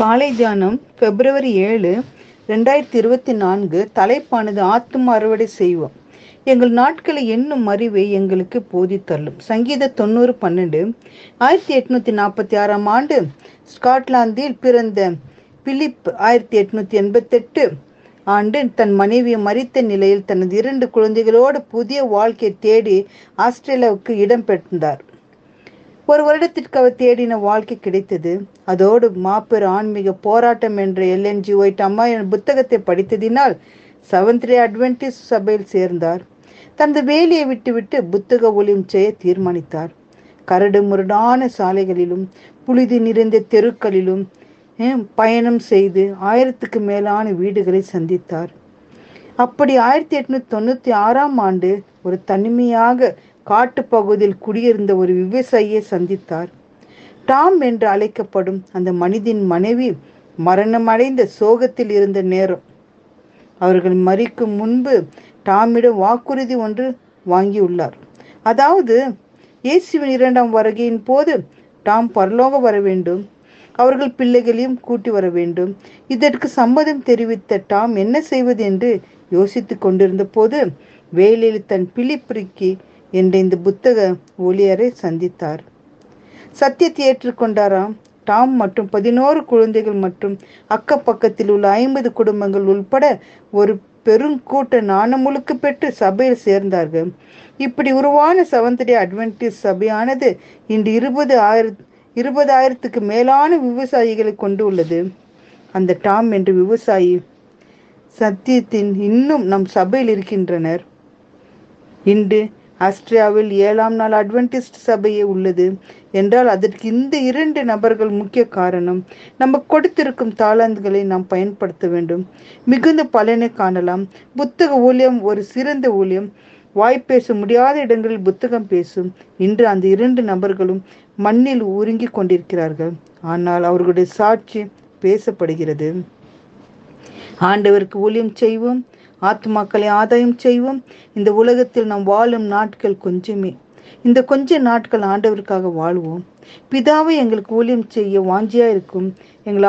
காலை தியானம் February 7, 2024. தலைப்பானது ஆத்தும அறுவடை செய்வோம். எங்கள் நாட்களை என்னும் அறிவை எங்களுக்கு போதித்தள்ளும். சங்கீத 90:12. 1846 ஸ்காட்லாந்தில் பிறந்த பிலிப் 1888 ஆண்டு தன் மனைவியை மறித்த நிலையில் தனது 2 குழந்தைகளோடு புதிய வாழ்க்கையை தேடி ஆஸ்திரேலியாவுக்கு இடம்பெயர்ந்தார். ஒரு வருடத்திற்கு அவர் தேடின வாழ்க்கை கிடைத்தது. அதோடு மாபெரு ஆன்மீக போராட்டம் என்ற எல்என்ஜி ஒயிட் அம்மா என்ற புத்தகத்தை படித்ததினால் செவன்த்-டே அட்வென்டிஸ்ட் சபையில் சேர்ந்தார். தனது வேலையை விட்டுவிட்டு புத்தக ஒளியும் செய்ய தீர்மானித்தார். கரடு முரடான சாலைகளிலும் புழுதி நிறைந்த தெருக்களிலும் பயணம் செய்து 1000க்கு மேலான வீடுகளை சந்தித்தார். அப்படி 1896 ஒரு தனிமையாக காட்டுப்பகுதியில் குடியிருந்த ஒரு விவசாயியை சந்தித்தார். டாம் என்று அழைக்கப்படும் அந்த மனிதன் மனைவி மரணமடைந்த சோகத்தில் இருந்த நேரம். அவர்கள் மரிக்கும் முன்பு டாமிடம் வாக்குறுதி ஒன்று வாங்கியுள்ளார். அதாவது இயேசுவின் 2ஆம் வருகையின் போது டாம் பரலோகம் வர வேண்டும், அவர்கள் பிள்ளைகளையும் கூட்டி வர வேண்டும். இதற்கு சம்மதம் தெரிவித்த டாம் என்ன செய்வது என்று யோசித்து கொண்டிருந்த போது வேலையில் தன் பிலிப்பிரிக்கி என்ற இந்த புத்தக ஊழியரை சந்தித்தார். சத்தியத்தை ஏற்றுக்கொண்டாராம். டாம் மற்றும் 11 குழந்தைகள் மற்றும் அக்கப்பக்கத்தில் உள்ள 50 குடும்பங்கள் உள்பட ஒரு பெரும் கூட்ட நாணம் முழுக்க பெற்று சபையில் சேர்ந்தார்கள். இப்படி உருவான செவன்த்-டே அட்வென்டிஸ்ட் சபையானது இன்று 20,000க்கு மேலான விவசாயிகளை கொண்டு உள்ளது. அந்த டாம் என்ற விவசாயி சத்தியத்தின் இன்னும் நம் சபையில் இருக்கின்றனர். இன்று ஆஸ்திரேலியாவில் 7ஆம் நாள் அட்வென்டிஸ்ட் சபையே உள்ளது என்றால் அதற்கு இந்த 2 நபர்கள் முக்கிய காரணம். நம்ம கொடுத்திருக்கும் தாளாந்துகளை நாம் பயன்படுத்த வேண்டும். மிகுந்த பலனை காணலாம். புத்தக ஊழியம் ஒரு சிறந்த ஊழியம். வாய்ப்பேச முடியாத இடங்களில் புத்தகம் பேசும். இன்று அந்த 2 நபர்களும் மண்ணில் உருங்கி கொண்டிருக்கிறார்கள். ஆனால் அவர்களுடைய சாட்சி பேசப்படுகிறது. ஆண்டவருக்கு ஊழியம் செய்வோம், ஆத்மாக்களை ஆதாயம் செய்வோம். இந்த உலகத்தில் நாம் வாழும் நாட்கள் கொஞ்சமே. இந்த கொஞ்ச நாட்கள் ஆண்டவருக்காக வாழ்வோம். பிதாவை எங்களுக்கு ஊழியம் செய்ய வாஞ்சியா இருக்கும், எங்கள்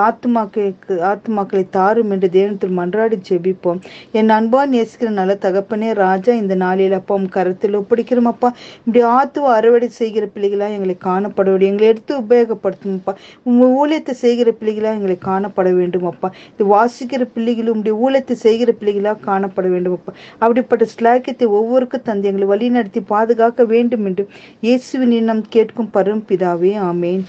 ஆத்மாக்களை தாரும் என்று தேவனிடத்தில் மன்றாடி ஜெபிப்போம். என் அன்பா நேசிக்கிற நல்ல தகப்பனே, ராஜா, இந்த நாளில் அப்பா உன் கருத்தில் ஒப்படைக்கிறோம். அப்பா, இப்படி ஆத்துவ அறுவடை செய்கிற பிள்ளைகளா எங்களை காணப்பட வேண்டும். எங்களை எடுத்து உபயோகப்படுத்தும் அப்பா. உங்க ஊழியத்தை செய்கிற பிள்ளைகளா எங்களை காணப்பட வேண்டும் அப்பா. இது வாசிக்கிற பிள்ளைகளும் இப்படி ஊழியத்தை செய்கிற பிள்ளைகளா காணப்பட வேண்டும் அப்பா. அப்படிப்பட்ட ஸ்லாக்கியத்தை ஒவ்வொருக்கும் தந்து எங்களை வழி நடத்தி பாதுகாக்க வேண்டும் என்று இயேசுவின் நாம் கேட்கும் பரும் பிதாவே, ஆமென்.